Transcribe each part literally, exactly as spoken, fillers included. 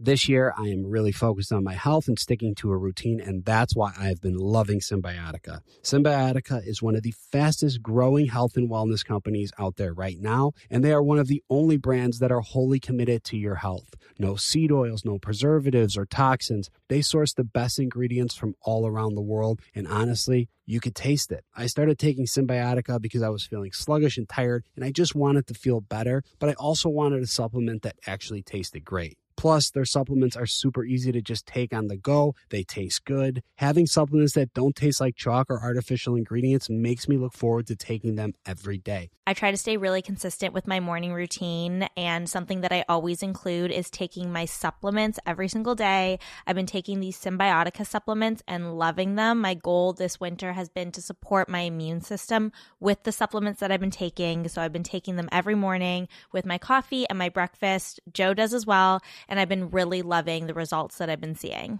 This year, I am really focused on my health and sticking to a routine, and that's why I've been loving Symbiotica. Symbiotica is one of the fastest growing health and wellness companies out there right now, and they are one of the only brands that are wholly committed to your health. No seed oils, no preservatives or toxins. They source the best ingredients from all around the world, and honestly, you could taste it. I started taking Symbiotica because I was feeling sluggish and tired, and I just wanted to feel better, but I also wanted a supplement that actually tasted great. Plus, their supplements are super easy to just take on the go. They taste good. Having supplements that don't taste like chalk or artificial ingredients makes me look forward to taking them every day. I try to stay really consistent with my morning routine, and something that I always include is taking my supplements every single day. I've been taking these Symbiotica supplements and loving them. My goal this winter has been to support my immune system with the supplements that I've been taking. So I've been taking them every morning with my coffee and my breakfast. Joe does as well. And I've been really loving the results that I've been seeing.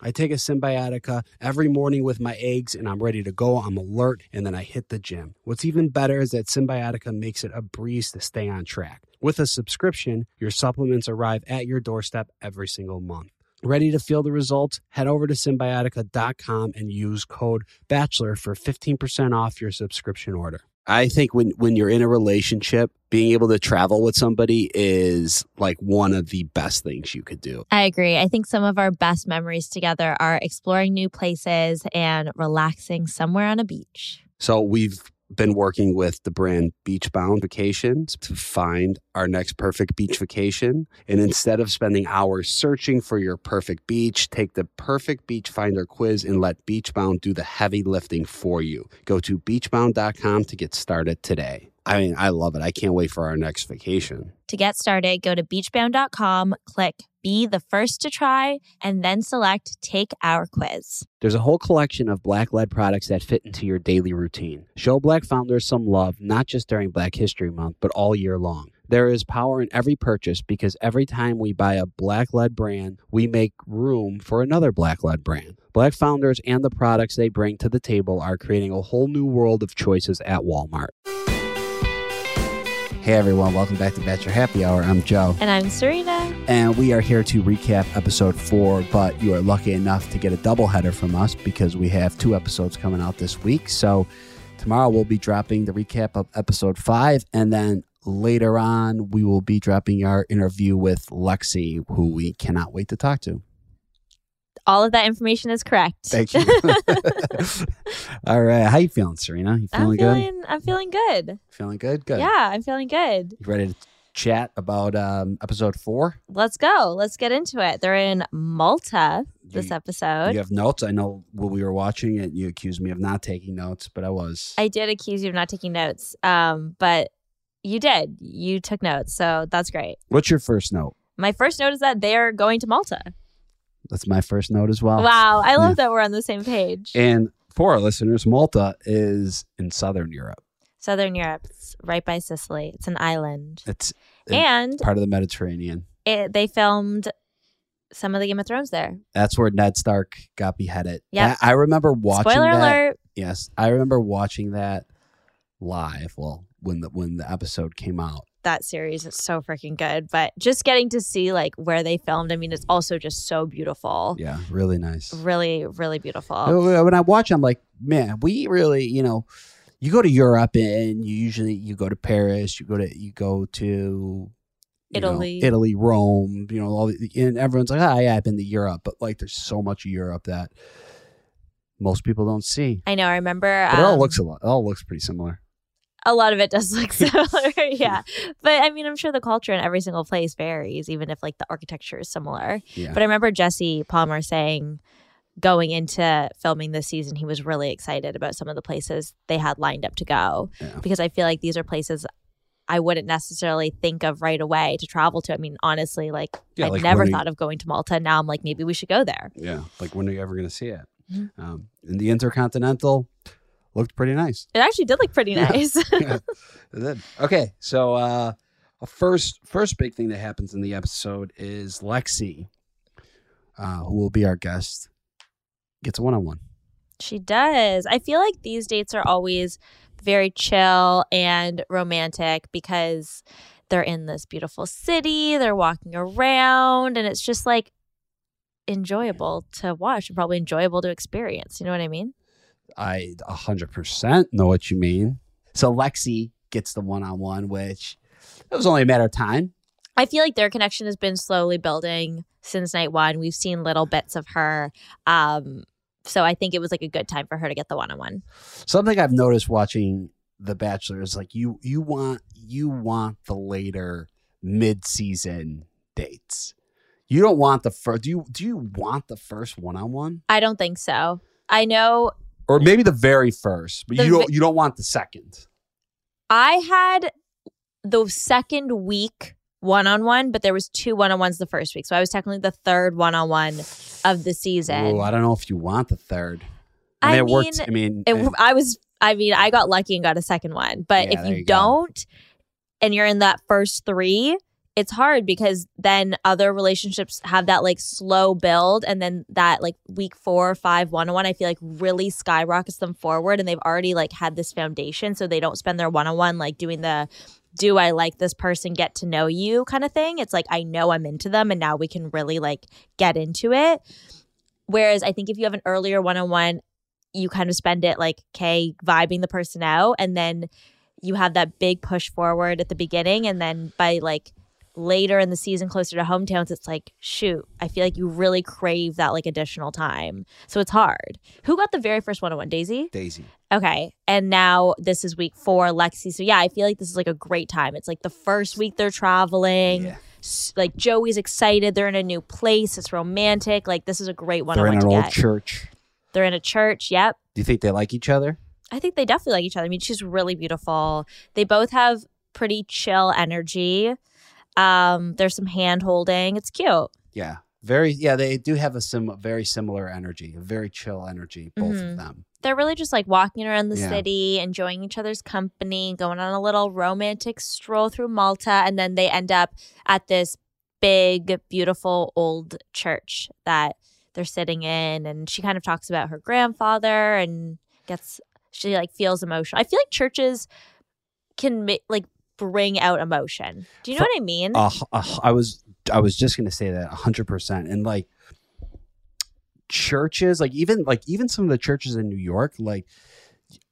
I take a Symbiotica every morning with my eggs, and I'm ready to go. I'm alert, and then I hit the gym. What's even better is that Symbiotica makes it a breeze to stay on track. With a subscription, your supplements arrive at your doorstep every single month. Ready to feel the results? Head over to Symbiotica dot com and use code BACHELOR for fifteen percent off your subscription order. I think when, when you're in a relationship, being able to travel with somebody is like one of the best things you could do. I agree. I think some of our best memories together are exploring new places and relaxing somewhere on a beach. So we've been working with the brand Beachbound Vacations to find our next perfect beach vacation. And instead of spending hours searching for your perfect beach, take the perfect beach finder quiz and let Beachbound do the heavy lifting for you. Go to beachbound dot com to get started today. I mean, I love it. I can't wait for our next vacation. To get started, go to beachbound dot com, click Be the First to Try, and then select Take Our Quiz. There's a whole collection of Black-led products that fit into your daily routine. Show Black founders some love, not just during Black History Month, but all year long. There is power in every purchase because every time we buy a Black-led brand, we make room for another Black-led brand. Black founders and the products they bring to the table are creating a whole new world of choices at Walmart. Hey everyone, welcome back to Bachelor Happy Hour. I'm Joe. And I'm Serena. And we are here to recap episode four, but you are lucky enough to get a doubleheader from us because we have two episodes coming out this week. So tomorrow we'll be dropping the recap of episode five, and then later on we will be dropping our interview with Lexi, who we cannot wait to talk to. All of that information is correct. Thank you. All right. How you feeling, Serena? You feeling, I'm feeling good? I'm feeling good. Feeling good? Good. Yeah, I'm feeling good. You ready to chat about um, episode four? Let's go. Let's get into it. They're in Malta this you, episode. You have notes? I know when we were watching it, you accused me of not taking notes, but I was. I did accuse you of not taking notes, um, but you did. You took notes, so that's great. What's your first note? My first note is that they are going to Malta. That's my first note as well. Wow. I love yeah. that we're on the same page. And for our listeners, Malta is in Southern Europe. Southern Europe. It's right by Sicily. It's an island. It's and part of the Mediterranean. It, they filmed some of the Game of Thrones there. That's where Ned Stark got beheaded. Yeah. I, I remember watching Spoiler that. Alert. Yes. I remember watching that live. Well, when the, when the episode came out. That series is so freaking good, but just getting to see like where they filmed, I mean, it's also just so beautiful. Yeah, really nice. Really, really beautiful. When I watch, I'm like, man, we really, you know, you go to Europe and you usually you go to Paris, you go to you go to you Italy, know, Italy, Rome, you know, all the, and everyone's like, oh, yeah, I've been to Europe, but like, there's so much of Europe that most people don't see. I know. I remember, but it all um, looks a lot. It all looks pretty similar. A lot of it does look similar, yeah. But, I mean, I'm sure the culture in every single place varies, even if, like, the architecture is similar. Yeah. But I remember Jesse Palmer saying going into filming this season, he was really excited about some of the places they had lined up to go. Yeah. Because I feel like these are places I wouldn't necessarily think of right away to travel to. I mean, honestly, like, yeah, I'd like never thought you... of going to Malta. Now I'm like, maybe we should go there. Yeah, like, when are you ever going to see it? Mm-hmm. Um, in the Intercontinental... Looked pretty nice. It actually did look pretty nice. Yeah. Yeah. Okay, so uh, first first big thing that happens in the episode is Lexi, uh, who will be our guest, gets a one-on-one. She does. I feel like these dates are always very chill and romantic because they're in this beautiful city, they're walking around, and it's just like enjoyable to watch and probably enjoyable to experience. You know what I mean? I one hundred percent know what you mean. So Lexi gets the one-on-one, which it was only a matter of time. I feel like their connection has been slowly building since night one. We've seen little bits of her. Um, so I think it was like a good time for her to get the one-on-one. Something I've noticed watching The Bachelor is like you you want you want the later mid-season dates. You don't want the first. Do you do you want the first one-on-one? I don't think so. I know. Or maybe the very first, but you don't you don't want the second. I had the second week one-on-one, but there was two one-on-ones the first week. So I was technically the third one-on-one of the season. Oh, I don't know if you want the third. I, I mean, mean, it worked. I mean, it, it, I was I mean, I got lucky and got a second one. But yeah, if you, you don't go. And you're in that first three, it's hard because then other relationships have that like slow build. And then that like week four or five one-on-one, I feel like really skyrockets them forward. And they've already like had this foundation. So they don't spend their one-on-one like doing the do I like this person, get to know you kind of thing. It's like I know I'm into them and now we can really like get into it. Whereas I think if you have an earlier one-on-one, you kind of spend it like, okay, vibing the person out. And then you have that big push forward at the beginning. And then by like later in the season, closer to hometowns, it's like, shoot, I feel like you really crave that like additional time. So it's hard. Who got the very first one-on-one? Daisy? Daisy. Okay. And now this is week four, Lexi. So yeah, I feel like this is like a great time. It's like the first week they're traveling. Yeah. Like Joey's excited. They're in a new place. It's romantic. Like this is a great one-on-one. They're in an old church. They're in a church. Yep. Do you think they like each other? I think they definitely like each other. I mean, she's really beautiful. They both have pretty chill energy. Um, there's some hand holding. It's cute. Yeah. Very. Yeah. They do have a sim- very similar energy, a very chill energy, both mm-hmm. of them. They're really just like walking around the yeah. city, enjoying each other's company, going on a little romantic stroll through Malta. And then they end up at this big, beautiful old church that they're sitting in, and she kind of talks about her grandfather and gets she like feels emotional. I feel like churches can ma- like bring out emotion. Do you know For, what I mean? Uh, uh, I was I was just gonna say that one hundred percent. And like churches, like even like even some of the churches in New York, like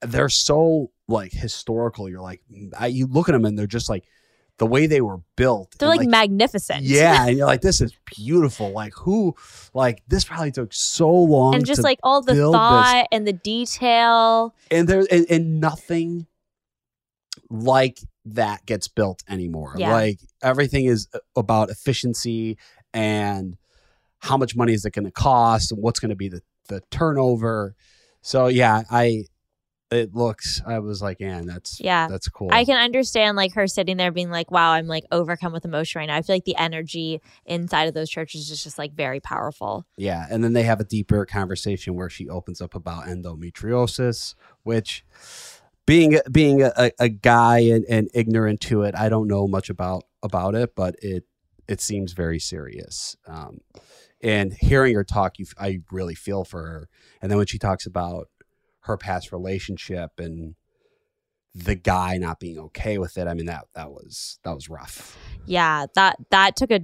they're so like historical. You're like I, you look at them and they're just like. The way they were built. They're like, like magnificent. Yeah. And you're like, this is beautiful. Like who, like this probably took so long. And just to like all the thought this. And the detail. And there, and, and nothing like that gets built anymore. Yeah. Like everything is about efficiency and how much money is it going to cost and what's going to be the, the turnover. So yeah, I, It looks, I was like, man, that's, yeah. that's cool. I can understand like her sitting there being like, wow, I'm like overcome with emotion right now. I feel like the energy inside of those churches is just like very powerful. Yeah. And then they have a deeper conversation where she opens up about endometriosis, which being, being a, a guy and, and ignorant to it, I don't know much about, about it, but it, it seems very serious. Um, and hearing her talk, you, I really feel for her. And then when she talks about her past relationship and the guy not being okay with it. I mean, that that was that was rough. Yeah, that that took a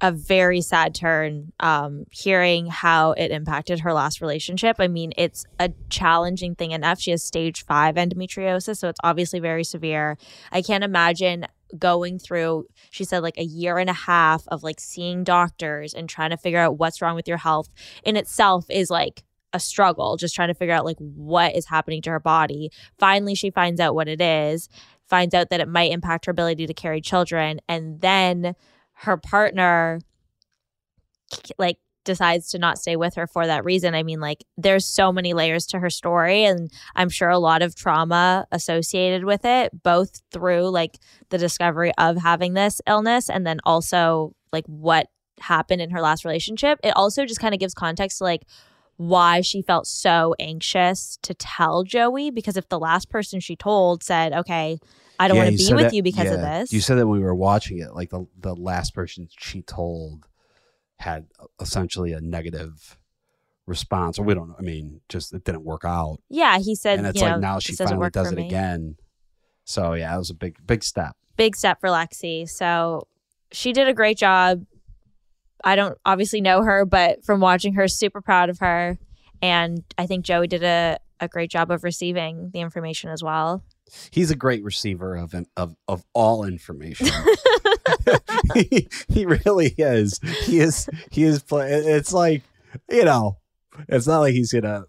a very sad turn. Um, hearing how it impacted her last relationship. I mean, it's a challenging thing enough. She has stage five endometriosis, so it's obviously very severe. I can't imagine going through, she said, like a year and a half of like seeing doctors and trying to figure out what's wrong with your health in itself is like a struggle, just trying to figure out like what is happening to her body. Finally, she finds out what it is, finds out that it might impact her ability to carry children. And then her partner like decides to not stay with her for that reason. I mean, like there's so many layers to her story, and I'm sure a lot of trauma associated with it, both through like the discovery of having this illness and then also like what happened in her last relationship. It also just kind of gives context to like why she felt so anxious to tell Joey, because if the last person she told said, okay, I don't yeah, want to be with that, you because yeah. of this. You said that when we were watching it, like the, the last person she told had essentially a negative response. Or we don't know. I mean, just it didn't work out. Yeah, he said, and it's you like know, now she finally does it again. So yeah, it was a big, big step. big step for Lexi. So she did a great job. I don't obviously know her, but from watching her, super proud of her. And I think Joey did a, a great job of receiving the information as well. He's a great receiver of of of all information. he, he really is. He is. He is. Play, it's like, you know, it's not like he's gonna.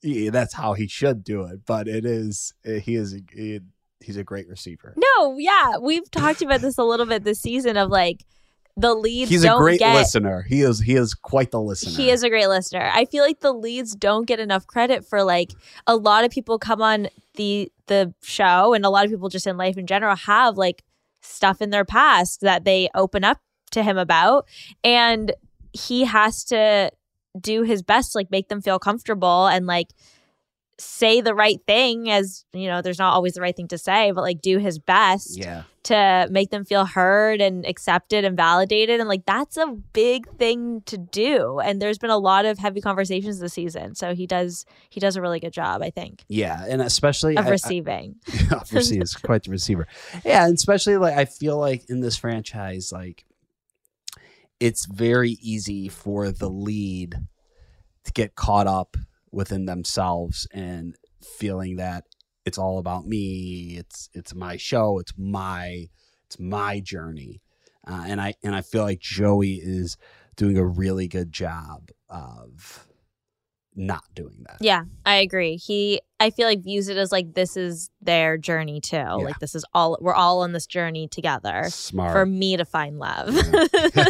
He, that's how he should do it. But it is. He is. He, he's a great receiver. No, yeah, we've talked about this a little bit this season of like the leads. He's don't a great get, listener. He is. He is quite the listener. He is a great listener. I feel like the leads don't get enough credit for like a lot of people come on the the show, and a lot of people just in life in general have like stuff in their past that they open up to him about, and he has to do his best to like make them feel comfortable and like say the right thing, as you know, there's not always the right thing to say, but like do his best yeah. to make them feel heard and accepted and validated. And like that's a big thing to do. And there's been a lot of heavy conversations this season. So he does he does a really good job, I think. Yeah. And especially of I, receiving. I, of receiving is quite the receiver. Yeah. And especially like I feel like in this franchise, like it's very easy for the lead to get caught up within themselves and feeling that it's all about me, it's it's my show, it's my it's my journey, uh, and I and I feel like Joey is doing a really good job of not doing that. Yeah, I agree. He I feel like views it as like this is their journey too. Yeah. Like this is all we're all on this journey together. Smart. For me to find love. Yeah.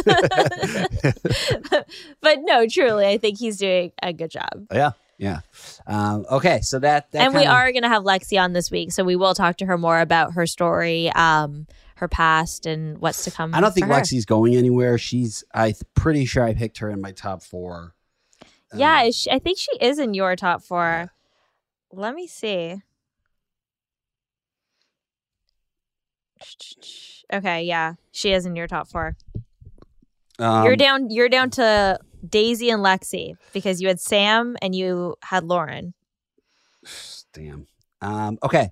But no, truly, I think he's doing a good job. Yeah. Yeah. Um, okay. So that, that and kinda... we are going to have Lexi on this week, so we will talk to her more about her story, um, her past, and what's to come. I don't think her. Lexi's going anywhere. She's. I'm pretty sure I picked her in my top four. Um, yeah, she, I think she is in your top four. Yeah. Let me see. Okay. Yeah, she is in your top four. Um, you're down. You're down to Daisy and Lexi because you had Sam and you had Lauren. Damn. Um, okay.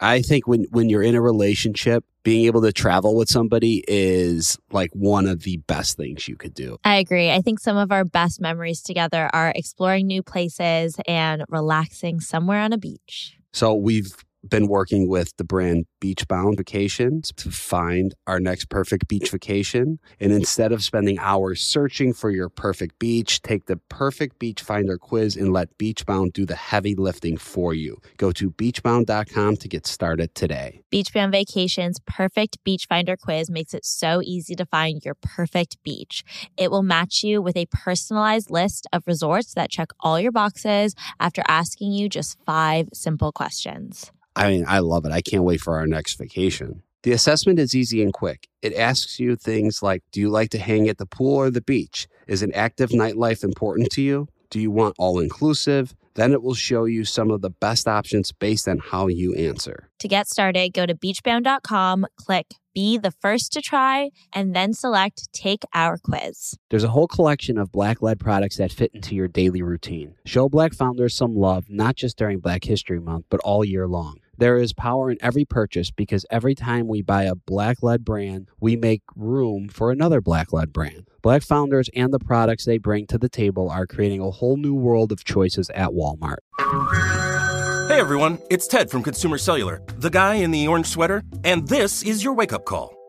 I think when, when you're in a relationship, being able to travel with somebody is like one of the best things you could do. I agree. I think some of our best memories together are exploring new places and relaxing somewhere on a beach. So we've been working with the brand Beachbound Vacations to find our next perfect beach vacation. And instead of spending hours searching for your perfect beach, take the perfect beach finder quiz and let Beachbound do the heavy lifting for you. Go to beachbound dot com to get started today. Beachbound Vacations perfect beach finder quiz makes it so easy to find your perfect beach. It will match you with a personalized list of resorts that check all your boxes after asking you just five simple questions. I mean, I love it. I can't wait for our next vacation. The assessment is easy and quick. It asks you things like, do you like to hang at the pool or the beach? Is an active nightlife important to you? Do you want all-inclusive? Then it will show you some of the best options based on how you answer. To get started, go to beachbound dot com, click Be the First to Try, and then select Take Our Quiz. There's a whole collection of Black-led products that fit into your daily routine. Show Black founders some love, not just during Black History Month, but all year long. There is power in every purchase because every time we buy a Black-led brand, we make room for another Black-led brand. Black founders and the products they bring to the table are creating a whole new world of choices at Walmart. Hey everyone, it's Ted from Consumer Cellular, the guy in the orange sweater, and this is your wake-up call.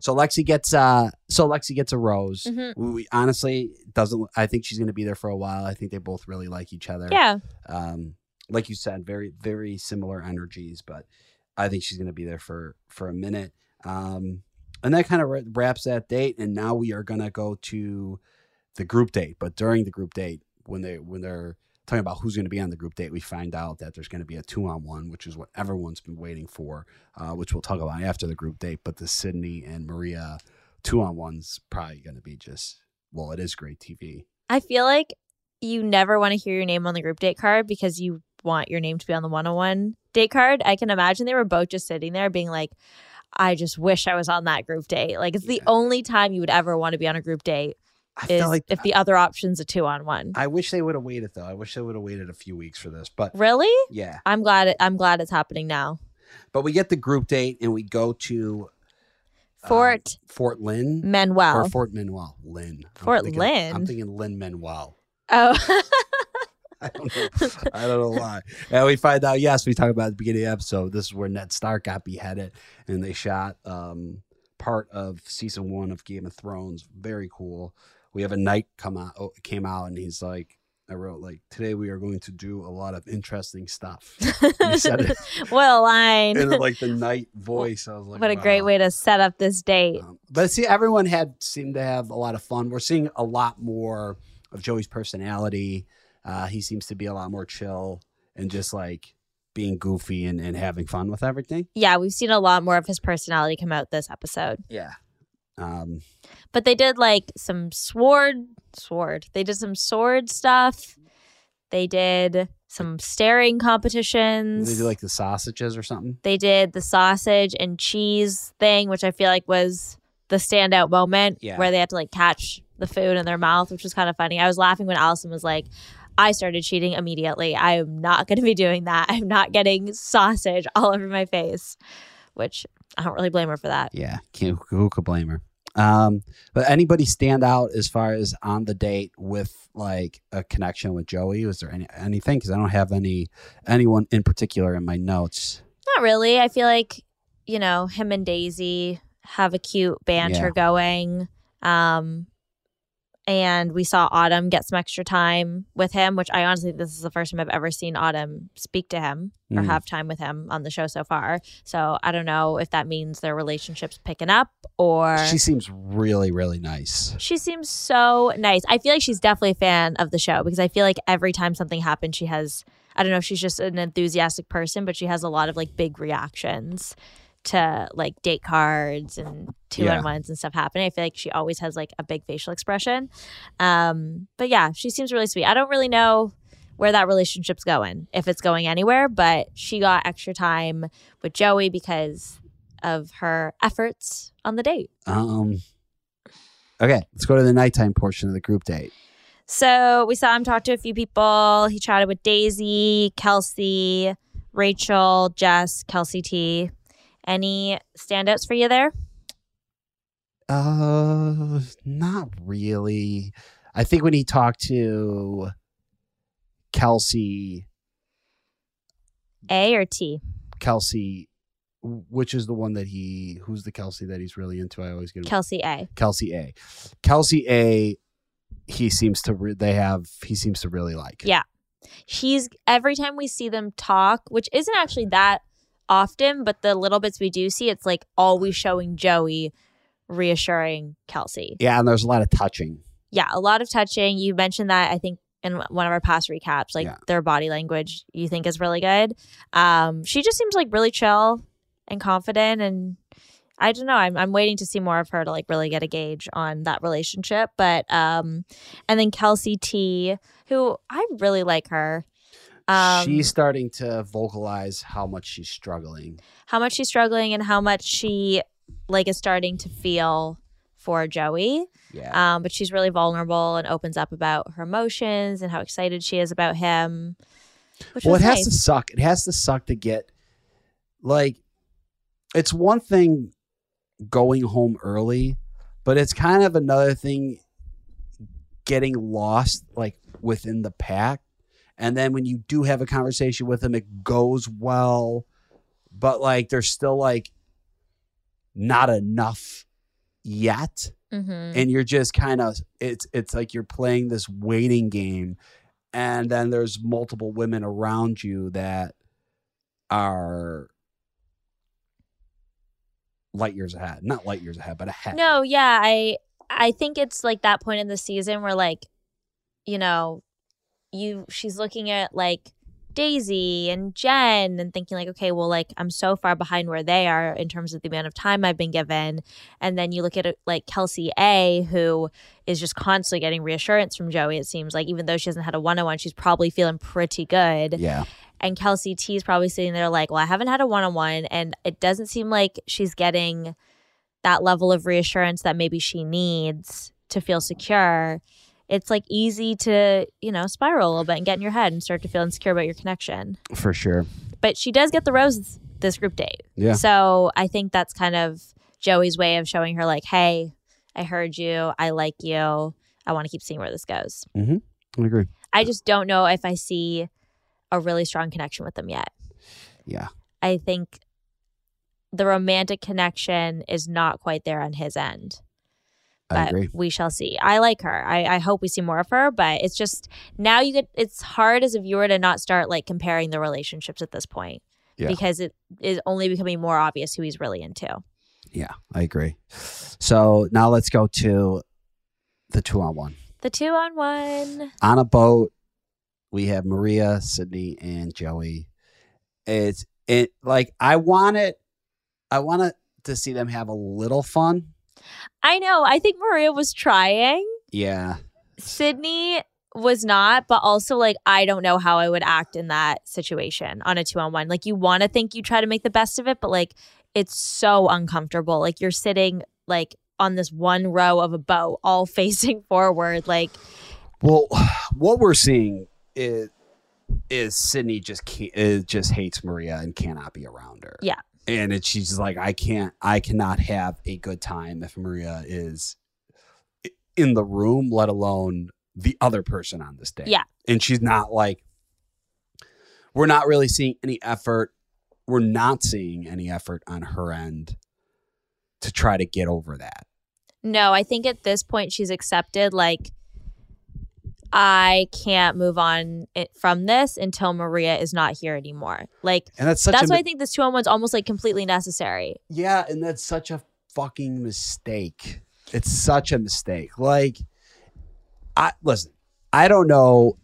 So Lexi gets uh, so Lexi gets a rose. Mm-hmm. We, honestly, doesn't. I think she's going to be there for a while. I think they both really like each other. Yeah. Um, like you said, very, very similar energies, but I think she's going to be there for, for a minute. Um, and that kind of wraps that date. And now we are going to go to the group date. But during the group date, when they when they're talking about who's going to be on the group date, we find out that there's going to be a two-on-one, which is what everyone's been waiting for, uh, which we'll talk about after the group date. But the Sydney and Maria two-on-one's probably going to be just, well, it is great T V. I feel like you never want to hear your name on the group date card because you want your name to be on the one-on-one date card. I can imagine they were both just sitting there being like, I just wish I was on that group date. Like, it's yeah. the only time you would ever want to be on a group date. I is feel like if the other option's a two-on-one. I wish they would have waited, though. I wish they would have waited a few weeks for this. But really? Yeah. I'm glad it, I'm glad it's happening now. But we get the group date, and we go to Fort um, Fort Lynn Manuel. Or Fort Manuel. Lynn. Fort I'm thinking, Lynn? I'm thinking Lynn Manuel. Oh. I don't know. I don't know why. And we find out, yes, we talk about at the beginning of the episode, this is where Ned Stark got beheaded, and they shot um, part of season one of Game of Thrones. Very cool. We have a knight come out, came out, and he's like, I wrote, like, today we are going to do a lot of interesting stuff. He said it. What a line. And like the knight voice. I was like, what a wow. great way to set up this date. Um, but see, everyone had seemed to have a lot of fun. We're seeing a lot more of Joey's personality. Uh, he seems to be a lot more chill and just like being goofy and, and having fun with everything. Yeah, we've seen a lot more of his personality come out this episode. Yeah. Um, but they did like some sword, sword. They did some sword stuff. They did some staring competitions. They did like the sausages or something. They did the sausage and cheese thing, which I feel like was the standout moment yeah. where they had to like catch the food in their mouth, which was kind of funny. I was laughing when Allison was like, I started cheating immediately. I am not going to be doing that. I'm not getting sausage all over my face, which I don't really blame her for that. Yeah, can't, who could blame her? Um, but anybody stand out as far as on the date with like a connection with Joey? Was there any anything? Because I don't have any anyone in particular in my notes. Not really. I feel like, you know, him and Daisy have a cute banter yeah. going. Um And we saw Autumn get some extra time with him, which I honestly, this is the first time I've ever seen Autumn speak to him or mm. have time with him on the show so far. So I don't know if that means their relationship's picking up or... She seems really, really nice. She seems so nice. I feel like she's definitely a fan of the show because I feel like every time something happens, she has... I don't know if she's just an enthusiastic person, but she has a lot of like big reactions to like date cards and two-on-ones yeah. and stuff happening. I feel like she always has like a big facial expression. Um, but yeah, she seems really sweet. I don't really know where that relationship's going, if it's going anywhere, but she got extra time with Joey because of her efforts on the date. Um. Okay, let's go to the nighttime portion of the group date. So we saw him talk to a few people. He chatted with Daisy, Kelsey, Rachel, Jess, Kelsey T. Any standouts for you there? Uh, not really. I think when he talked to Kelsey... A or T? Kelsey, which is the one that he... Who's the Kelsey that he's really into? I always get... Kelsey A. Kelsey A. Kelsey A, he seems to... Re- they have... He seems to really like it. Yeah. He's... Every time we see them talk, which isn't actually that... often, but the little bits we do see, it's like always showing Joey reassuring Kelsey. Yeah, and there's a lot of touching. Yeah, a lot of touching. You mentioned that, I think, in one of our past recaps, like yeah. their body language you think is really good. Um, she just seems like really chill and confident, and I don't know. I'm I'm waiting to see more of her to like really get a gauge on that relationship. But um, and then Kelsey T, who I really like her. Um, she's starting to vocalize how much she's struggling. How much she's struggling and how much she like is starting to feel for Joey. Yeah. Um, but she's really vulnerable and opens up about her emotions and how excited she is about him. Which well, it nice. has to suck. It has to suck to get like it's one thing going home early, but it's kind of another thing getting lost like within the pack. And then when you do have a conversation with him, it goes well, but like there's still like not enough yet. Mm-hmm. And you're just kind of it's it's like you're playing this waiting game. And then there's multiple women around you that are light years ahead. Not light years ahead, but ahead. No, yeah. I I think it's like that point in the season where like, you know, you she's looking at like Daisy and Jen and thinking like, okay, well, like I'm so far behind where they are in terms of the amount of time I've been given. And then you look at like Kelsey A, who is just constantly getting reassurance from Joey, it seems like, even though she hasn't had a one-on-one, she's probably feeling pretty good. Yeah. And Kelsey T is probably sitting there like, well, I haven't had a one-on-one, and it doesn't seem like she's getting that level of reassurance that maybe she needs to feel secure. It's like easy to, you know, spiral a little bit and get in your head and start to feel insecure about your connection. For sure. But she does get the rose this group date. Yeah. So I think that's kind of Joey's way of showing her like, hey, I heard you. I like you. I want to keep seeing where this goes. Mm-hmm. I agree. I just don't know if I see a really strong connection with them yet. Yeah. I think the romantic connection is not quite there on his end. But we shall see. I like her. I, I hope we see more of her, but it's just now you get, it's hard as a viewer to not start like comparing the relationships at this point, yeah, because it is only becoming more obvious who he's really into. Yeah, I agree. So now let's go to the two on one. The two on one. On a boat, we have Maria, Sydney, and Joey. It's it like I want it. I want to see them have a little fun. I know. I think Maria was trying. Yeah. Sydney was not, but also like I don't know how I would act in that situation on a two-on-one. Like you want to think you try to make the best of it, but like it's so uncomfortable. Like you're sitting like on this one row of a boat all facing forward. Like, well, what we're seeing is is Sydney just can't, just hates Maria and cannot be around her. Yeah. And it, she's like, I can't, I cannot have a good time if Maria is in the room, let alone the other person on this day. Yeah. And she's not like, we're not really seeing any effort. We're not seeing any effort on her end to try to get over that. No, I think at this point she's accepted, like, I can't move on it from this until Maria is not here anymore. Like, and that's such that's a, why I think this two-on-one's almost like completely necessary. Yeah, and that's such a fucking mistake. It's such a mistake. Like, I listen, I don't know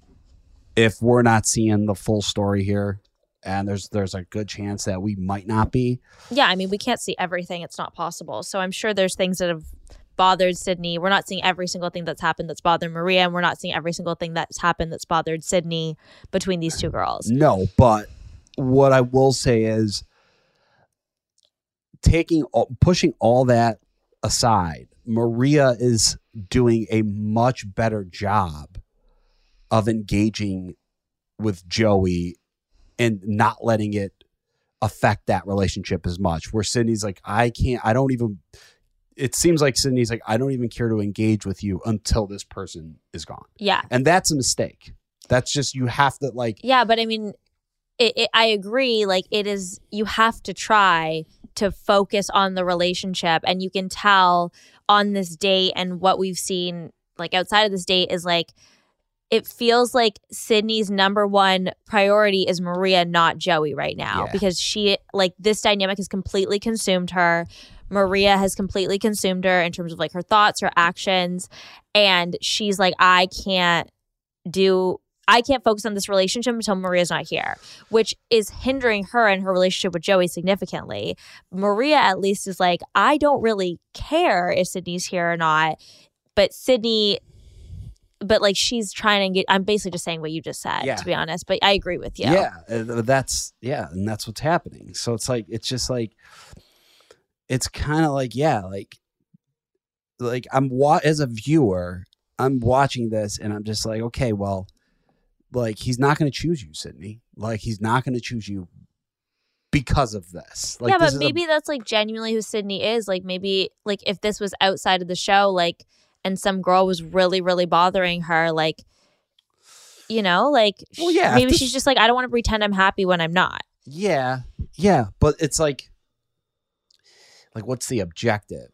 if we're not seeing the full story here, and there's there's a good chance that we might not be. Yeah, I mean, we can't see everything. It's not possible. So I'm sure there's things that have bothered Sydney. We're not seeing every single thing that's happened that's bothered Maria, and we're not seeing every single thing that's happened that's bothered Sydney between these two girls. No, but what I will say is taking pushing all that aside, Maria is doing a much better job of engaging with Joey and not letting it affect that relationship as much, where Sydney's like, I can't, I don't even it seems like Sydney's like, I don't even care to engage with you until this person is gone. Yeah. And that's a mistake. That's just, you have to like. Yeah, but I mean, it, it, I agree. Like it is, you have to try to focus on the relationship, and you can tell on this date and what we've seen like outside of this date is like, it feels like Sydney's number one priority is Maria, not Joey right now, yeah, because she like this dynamic has completely consumed her. Maria has completely consumed her in terms of like her thoughts, her actions. And she's like, I can't do, I can't focus on this relationship until Maria's not here, which is hindering her and her relationship with Joey significantly. Maria at least is like, I don't really care if Sydney's here or not. But Sydney, but like she's trying to engage. I'm basically just saying what you just said, yeah, to be honest, but I agree with you. Yeah, that's, yeah. And that's what's happening. So it's like, it's just like, it's kind of like, yeah, like, like I'm wa- as a viewer, I'm watching this and I'm just like, okay, well, like he's not going to choose you, Sydney. Like he's not going to choose you because of this. Like, yeah, this but maybe a- that's like genuinely who Sydney is. Like maybe like if this was outside of the show, like, and some girl was really, really bothering her, like, you know, like well, yeah, maybe this- she's just like, I don't want to pretend I'm happy when I'm not. Yeah, yeah, but it's like, like, what's the objective?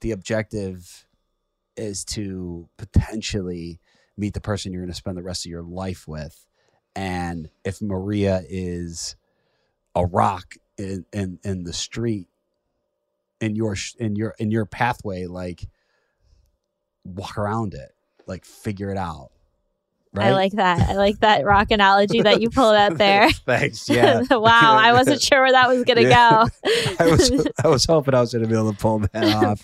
The objective is to potentially meet the person you're going to spend the rest of your life with. And if Maria is a rock in, in, in the street, in your in your in your pathway, like walk around it, like figure it out. Right? I like that. I like that rock analogy that you pulled out there. Thanks. Yeah. Wow. I wasn't sure where that was going to yeah. go. I was I was hoping I was going to be able to pull that off.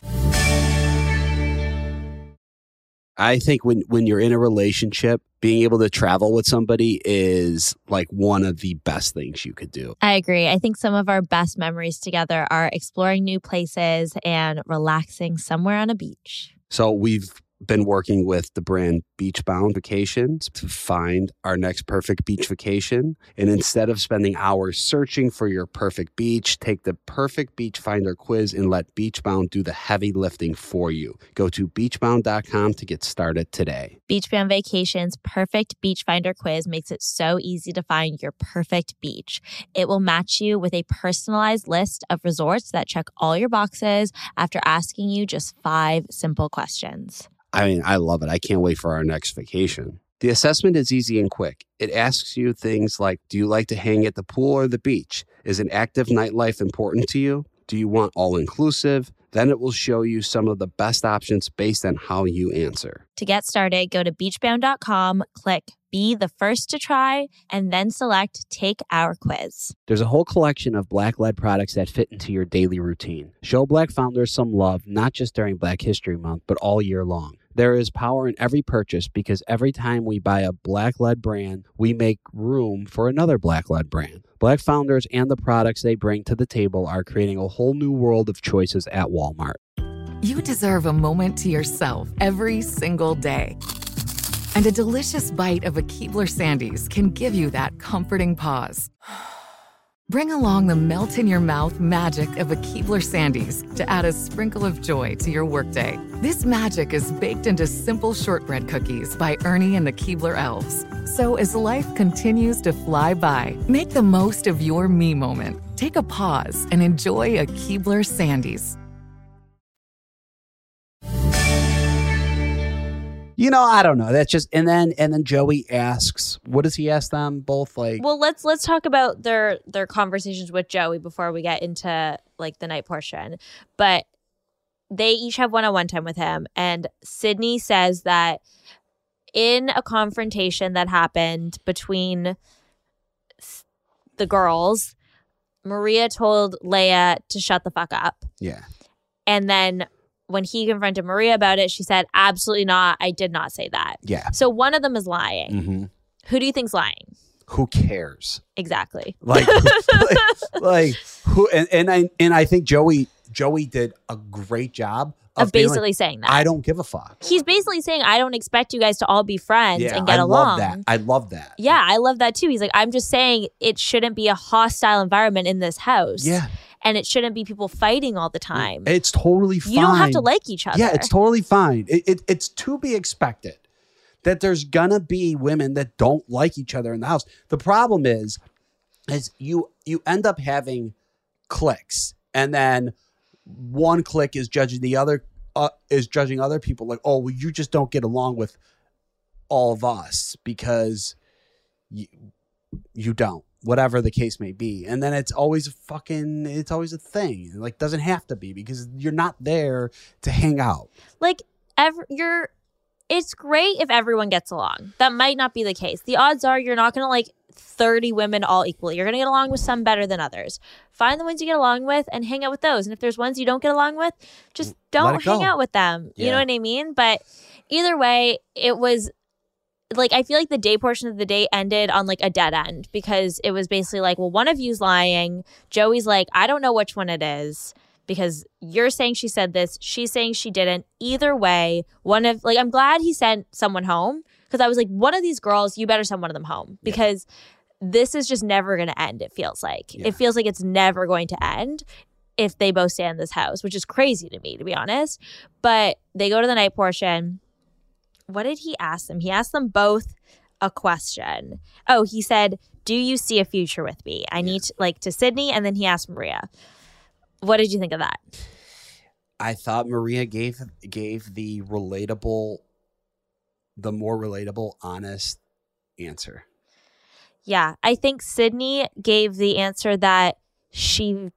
I think when, when you're in a relationship, being able to travel with somebody is like one of the best things you could do. I agree. I think some of our best memories together are exploring new places and relaxing somewhere on a beach. So we've been working with the brand Beachbound Vacations to find our next perfect beach vacation. And instead of spending hours searching for your perfect beach, take the perfect beach finder quiz and let Beachbound do the heavy lifting for you. Go to beachbound dot com to get started today. Beachbound Vacations' perfect beach finder quiz makes it so easy to find your perfect beach. It will match you with a personalized list of resorts that check all your boxes after asking you just five simple questions. I mean, I love it. I can't wait for our next vacation. The assessment is easy and quick. It asks you things like, do you like to hang at the pool or the beach? Is an active nightlife important to you? Do you want all-inclusive? Then it will show you some of the best options based on how you answer. To get started, go to beachbound dot com, click Be the First to Try, and then select Take Our Quiz. There's a whole collection of Black-led products that fit into your daily routine. Show Black founders some love, not just during Black History Month, but all year long. There is power in every purchase because every time we buy a Black-led brand, we make room for another Black-led brand. Black founders and the products they bring to the table are creating a whole new world of choices at Walmart. You deserve a moment to yourself every single day. And a delicious bite of a Keebler Sandies can give you that comforting pause. Bring along the melt-in-your-mouth magic of a Keebler Sandies to add a sprinkle of joy to your workday. This magic is baked into simple shortbread cookies by Ernie and the Keebler Elves. So as life continues to fly by, make the most of your me moment. Take a pause and enjoy a Keebler Sandies. You know, I don't know. That's just and then and then Joey asks, what does he ask them both? Like, well, let's let's talk about their their conversations with Joey before we get into like the night portion. But they each have one on one time with him. And Sydney says that in a confrontation that happened between the girls, Maria told Leia to shut the fuck up. Yeah. And then when he confronted Maria about it, she said, absolutely not. I did not say that. Yeah. So one of them is lying. Mm-hmm. Who do you think's lying? Who cares? Exactly. Like, like, like who? And, and I and I think Joey Joey did a great job of, of basically like, saying that. I don't give a fuck. He's basically saying, I don't expect you guys to all be friends yeah, and get I along. I love that. I love that. Yeah, I love that too. He's like, I'm just saying it shouldn't be a hostile environment in this house. Yeah. And it shouldn't be people fighting all the time. It's totally fine. You don't have to like each other. Yeah, it's totally fine. It, it, it's to be expected that there's going to be women that don't like each other in the house. The problem is, is you, you end up having cliques. And then one clique is judging the other, uh, is judging other people. Like, oh, well, you just don't get along with all of us because you, you don't. Whatever the case may be. And then it's always a fucking, it's always a thing. Like, doesn't have to be because you're not there to hang out. Like, every, you're, it's great if everyone gets along. That might not be the case. The odds are you're not going to like thirty women all equally. You're going to get along with some better than others. Find the ones you get along with and hang out with those. And if there's ones you don't get along with, just don't hang out with them. Yeah. You know what I mean? But either way, it was, like, I feel like the day portion of the day ended on like a dead end because it was basically like, well, one of you's lying. Joey's like, I don't know which one it is because you're saying she said this. She's saying she didn't. Either way, one of like, I'm glad he sent someone home because I was like, one of these girls, you better send one of them home because yeah. this is just never going to end. It feels like yeah. it feels like it's never going to end if they both stay in this house, which is crazy to me, to be honest. But they go to the night portion. What did he ask them? He asked them both a question. Oh, he said, do you see a future with me? I yeah. need to, like to Sydney. And then he asked Maria. What did you think of that? I thought Maria gave gave the relatable, the more relatable, honest answer. Yeah. I think Sydney gave the answer that she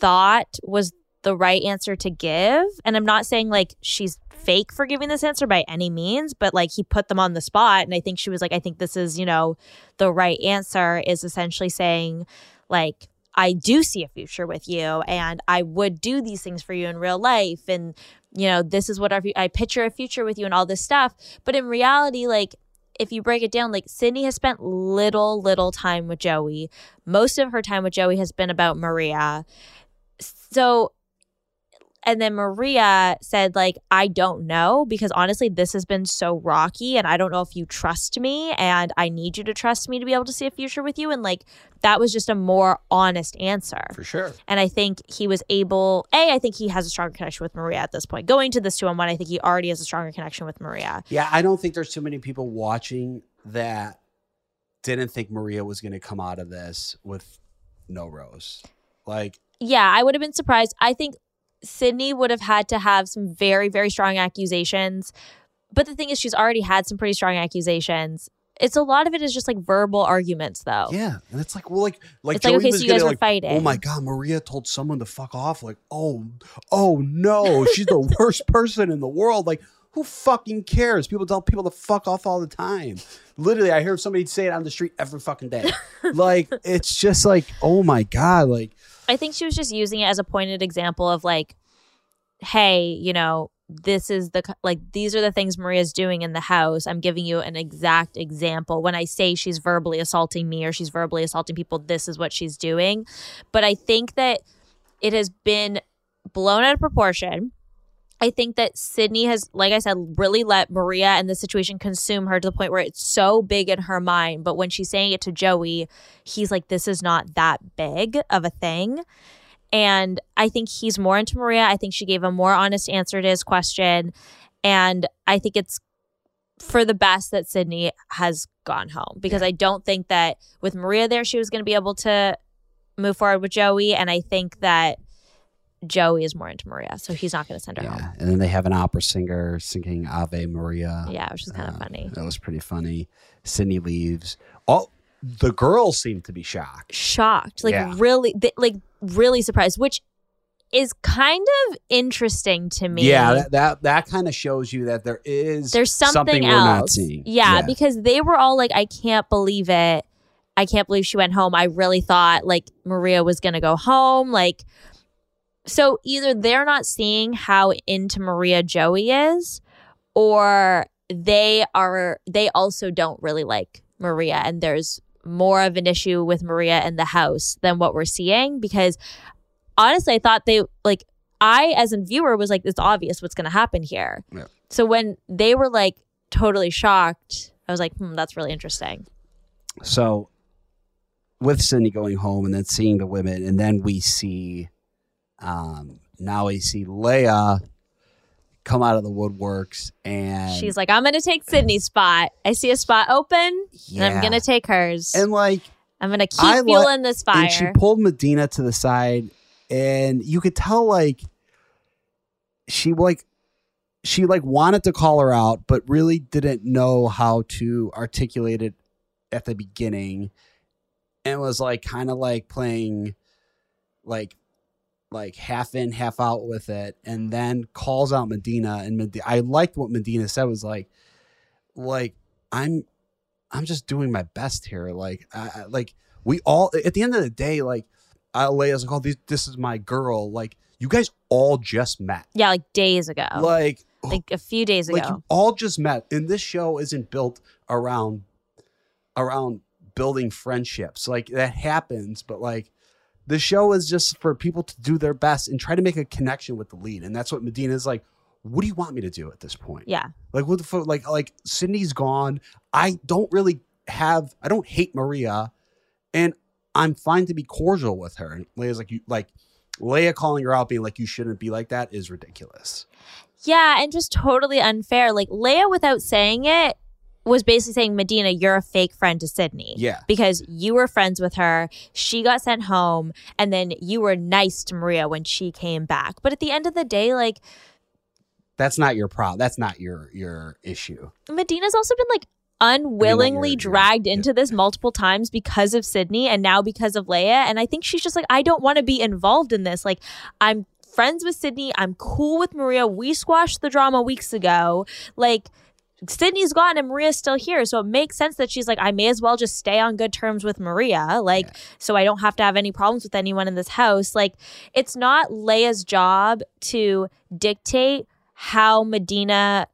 thought was the right answer to give. And I'm not saying like she's fake for giving this answer by any means, but like he put them on the spot. And I think she was like, I think this is, you know, the right answer, is essentially saying like, I do see a future with you and I would do these things for you in real life. And, you know, this is what I, I picture a future with you and all this stuff. But in reality, like, if you break it down, like Sydney has spent little, little time with Joey. Most of her time with Joey has been about Maria. So, and then Maria said, like, I don't know, because honestly, this has been so rocky and I don't know if you trust me and I need you to trust me to be able to see a future with you. And like, that was just a more honest answer. For sure. And I think he was able, A, I think he has a stronger connection with Maria at this point. Going to this two on one, I think he already has a stronger connection with Maria. Yeah, I don't think there's too many people watching that didn't think Maria was going to come out of this with no rose. Like, yeah, I would have been surprised. I think Sydney would have had to have some very, very strong accusations. But the thing is, she's already had some pretty strong accusations. It's a lot of it is just like verbal arguments, though. Yeah. And it's like, well, like, like, it's Joey like, okay, was so you guys gonna, were like, fighting. Oh my God, Maria told someone to fuck off. Like, oh, oh no, she's the worst person in the world. Like, who fucking cares? People tell people to fuck off all the time. Literally, I hear somebody say it on the street every fucking day. Like, it's just like, oh my God, like, I think she was just using it as a pointed example of like, hey, you know, this is the, like, these are the things Maria's doing in the house. I'm giving you an exact example. When I say she's verbally assaulting me or she's verbally assaulting people, this is what she's doing. But I think that it has been blown out of proportion. I think that Sydney has, like I said, really let Maria and the situation consume her to the point where it's so big in her mind. But when she's saying it to Joey, he's like, this is not that big of a thing. And I think he's more into Maria. I think she gave a more honest answer to his question. And I think it's for the best that Sydney has gone home, because I don't think that with Maria there, she was going to be able to move forward with Joey. And I think that Joey is more into Maria, so he's not going to send her yeah. home. And then they have an opera singer singing Ave Maria. Yeah, which is kind uh, of funny. That was pretty funny. Sydney leaves. All the girls seem to be shocked. Shocked. Like, yeah. really, they, like, really surprised, which is kind of interesting to me. Yeah, that that, that kind of shows you that there is There's something, something else. We're not seeing. Yeah, yeah, because they were all like, I can't believe it. I can't believe she went home. I really thought, like, Maria was going to go home. Like, so either they're not seeing how into Maria Joey is, or they are they also don't really like Maria, and there's more of an issue with Maria in the house than what we're seeing. Because honestly, I thought they like I as a viewer was like, it's obvious what's going to happen here. Yeah. So when they were like totally shocked, I was like, hmm, that's really interesting. So with Sydney going home and then seeing the women, and then we see. Um, now we see Leia come out of the woodworks, and she's like, I'm going to take Sydney's spot. I see a spot open, yeah. and I'm going to take hers. And like, I'm going to keep I fueling le- this fire. And she pulled Medina to the side, and you could tell like she like she like wanted to call her out, but really didn't know how to articulate it at the beginning, and was like kind of like playing like. like half in, half out with it, and then calls out Medina. And Med- I liked what Medina said was like, like, I'm, I'm just doing my best here. Like, I, like we all, at the end of the day, like, I lay as like, oh, this, this is my girl. Like, you guys all just met. Yeah. Like days ago. Like, like a few days ago. Like you all just met. And this show isn't built around, around building friendships. Like that happens, but like, the show is just for people to do their best and try to make a connection with the lead. And that's what Medina is like, what do you want me to do at this point? Yeah. Like, what the fuck? Like, like Sydney's gone. I don't really have, I don't hate Maria, and I'm fine to be cordial with her. And Leia's like, you like Leia calling her out being like, you shouldn't be like that is ridiculous. Yeah. And just totally unfair. Like Leia, without saying it, was basically saying, Medina, you're a fake friend to Sydney. Yeah. Because you were friends with her. She got sent home. And then you were nice to Maria when she came back. But at the end of the day, like... that's not your problem. That's not your your issue. Medina's also been, like, unwillingly your, dragged your, into yeah. this multiple times because of Sydney and now because of Leia. And I think she's just like, I don't want to be involved in this. Like, I'm friends with Sydney. I'm cool with Maria. We squashed the drama weeks ago. Like, Sydney's gone and Maria's still here. So it makes sense that she's like, I may as well just stay on good terms with Maria. Like, yeah. So I don't have to have any problems with anyone in this house. Like, it's not Leia's job to dictate how Medina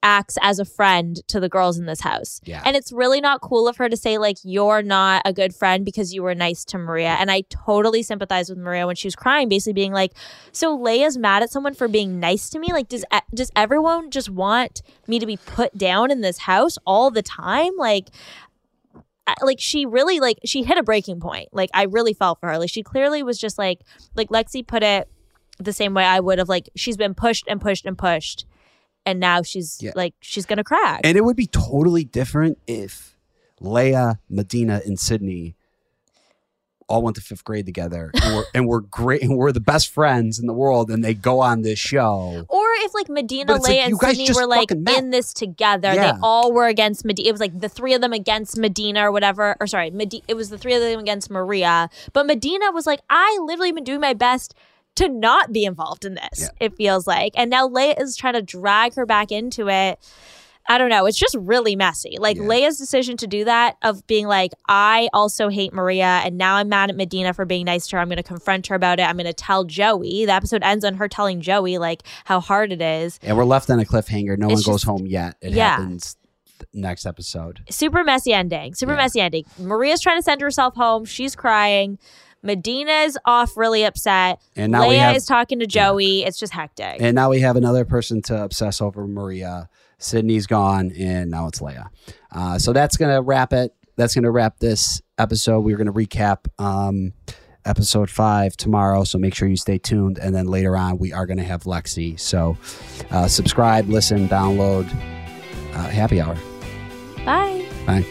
acts as a friend to the girls in this house. Yeah. And it's really not cool of her to say, like, you're not a good friend because you were nice to Maria. And I totally sympathize with Maria when she was crying, basically being like, so Leia's mad at someone for being nice to me? Like, does does everyone just want me to be put down in this house all the time? Like, like she really, like, she hit a breaking point. Like, I really felt for her. Like, she clearly was just like, like Lexi put it the same way I would have, like, she's been pushed and pushed and pushed. And now she's yeah. like, she's going to crack. And it would be totally different if Leia, Medina, and Sydney all went to fifth grade together and we're, and we're great and we're the best friends in the world and they go on this show. Or if like Medina, Leia, like, and Sydney were like met. in this together. Yeah. They all were against Medina. It was like the three of them against Medina or whatever. Or sorry, Medi- it was the three of them against Maria. But Medina was like, I literally been doing my best to not be involved in this, yeah. it feels like. And now Leia is trying to drag her back into it. I don't know. It's just really messy. Like, yeah. Leia's decision to do that, of being like, I also hate Maria, and now I'm mad at Medina for being nice to her. I'm going to confront her about it. I'm going to tell Joey. The episode ends on her telling Joey, like, how hard it is. And we're left on a cliffhanger. No it's one just, goes home yet. It yeah. happens th- next episode. Super messy ending. Super yeah. messy ending. Maria's trying to send herself home. She's crying. Medina's off really upset. And now Leia we have, is talking to Joey. Yeah. It's just hectic. And now we have another person to obsess over Maria. Sydney's gone, and now it's Leia. Uh, so that's going to wrap it. That's going to wrap this episode. We're going to recap um, episode five tomorrow, so make sure you stay tuned. And then later on, we are going to have Lexi. So uh, subscribe, listen, download. Uh, happy hour. Bye. Bye.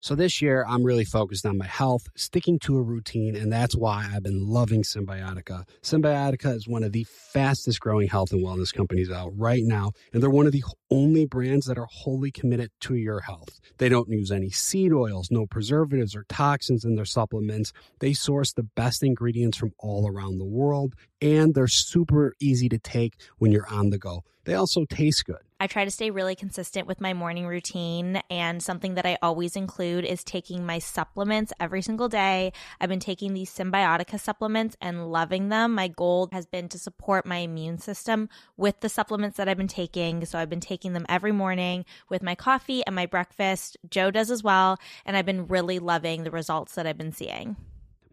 So this year, I'm really focused on my health, sticking to a routine, and that's why I've been loving Symbiotica. Symbiotica is one of the fastest growing health and wellness companies out right now, and they're one of the only brands that are wholly committed to your health. They don't use any seed oils, no preservatives or toxins in their supplements. They source the best ingredients from all around the world, and they're super easy to take when you're on the go. They also taste good. I try to stay really consistent with my morning routine, and something that I always include is taking my supplements every single day. I've been taking these Symbiotica supplements and loving them. My goal has been to support my immune system with the supplements that I've been taking. So I've been taking them every morning with my coffee and my breakfast. Joe does as well, and I've been really loving the results that I've been seeing.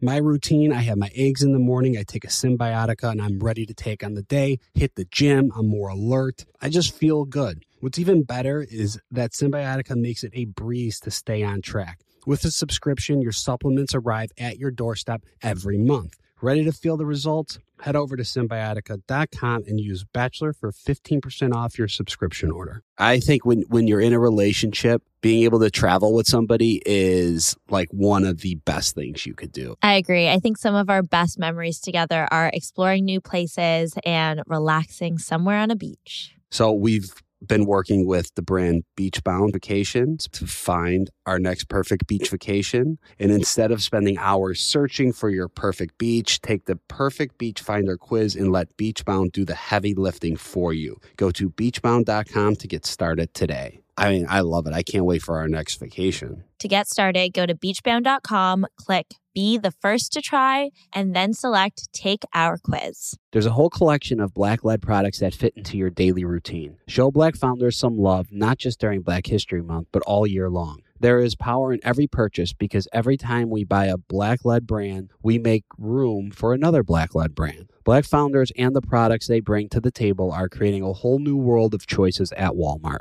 My routine, I have my eggs in the morning, I take a Symbiotica, and I'm ready to take on the day, hit the gym, I'm more alert. I just feel good. What's even better is that Symbiotica makes it a breeze to stay on track. With a subscription, your supplements arrive at your doorstep every month. Ready to feel the results? Head over to Symbiotica dot com and use Bachelor for fifteen percent off your subscription order. I think when, when you're in a relationship, being able to travel with somebody is like one of the best things you could do. I agree. I think some of our best memories together are exploring new places and relaxing somewhere on a beach. So we've been working with the brand Beachbound Vacations to find our next perfect beach vacation. And instead of spending hours searching for your perfect beach, take the perfect beach finder quiz and let Beachbound do the heavy lifting for you. Go to beachbound dot com to get started today. I mean, I love it. I can't wait for our next vacation. To get started, go to beachbound dot com, click Be the First to Try, and then select Take Our Quiz. There's a whole collection of Black-led products that fit into your daily routine. Show Black founders some love, not just during Black History Month, but all year long. There is power in every purchase because every time we buy a Black-led brand, we make room for another Black-led brand. Black founders and the products they bring to the table are creating a whole new world of choices at Walmart.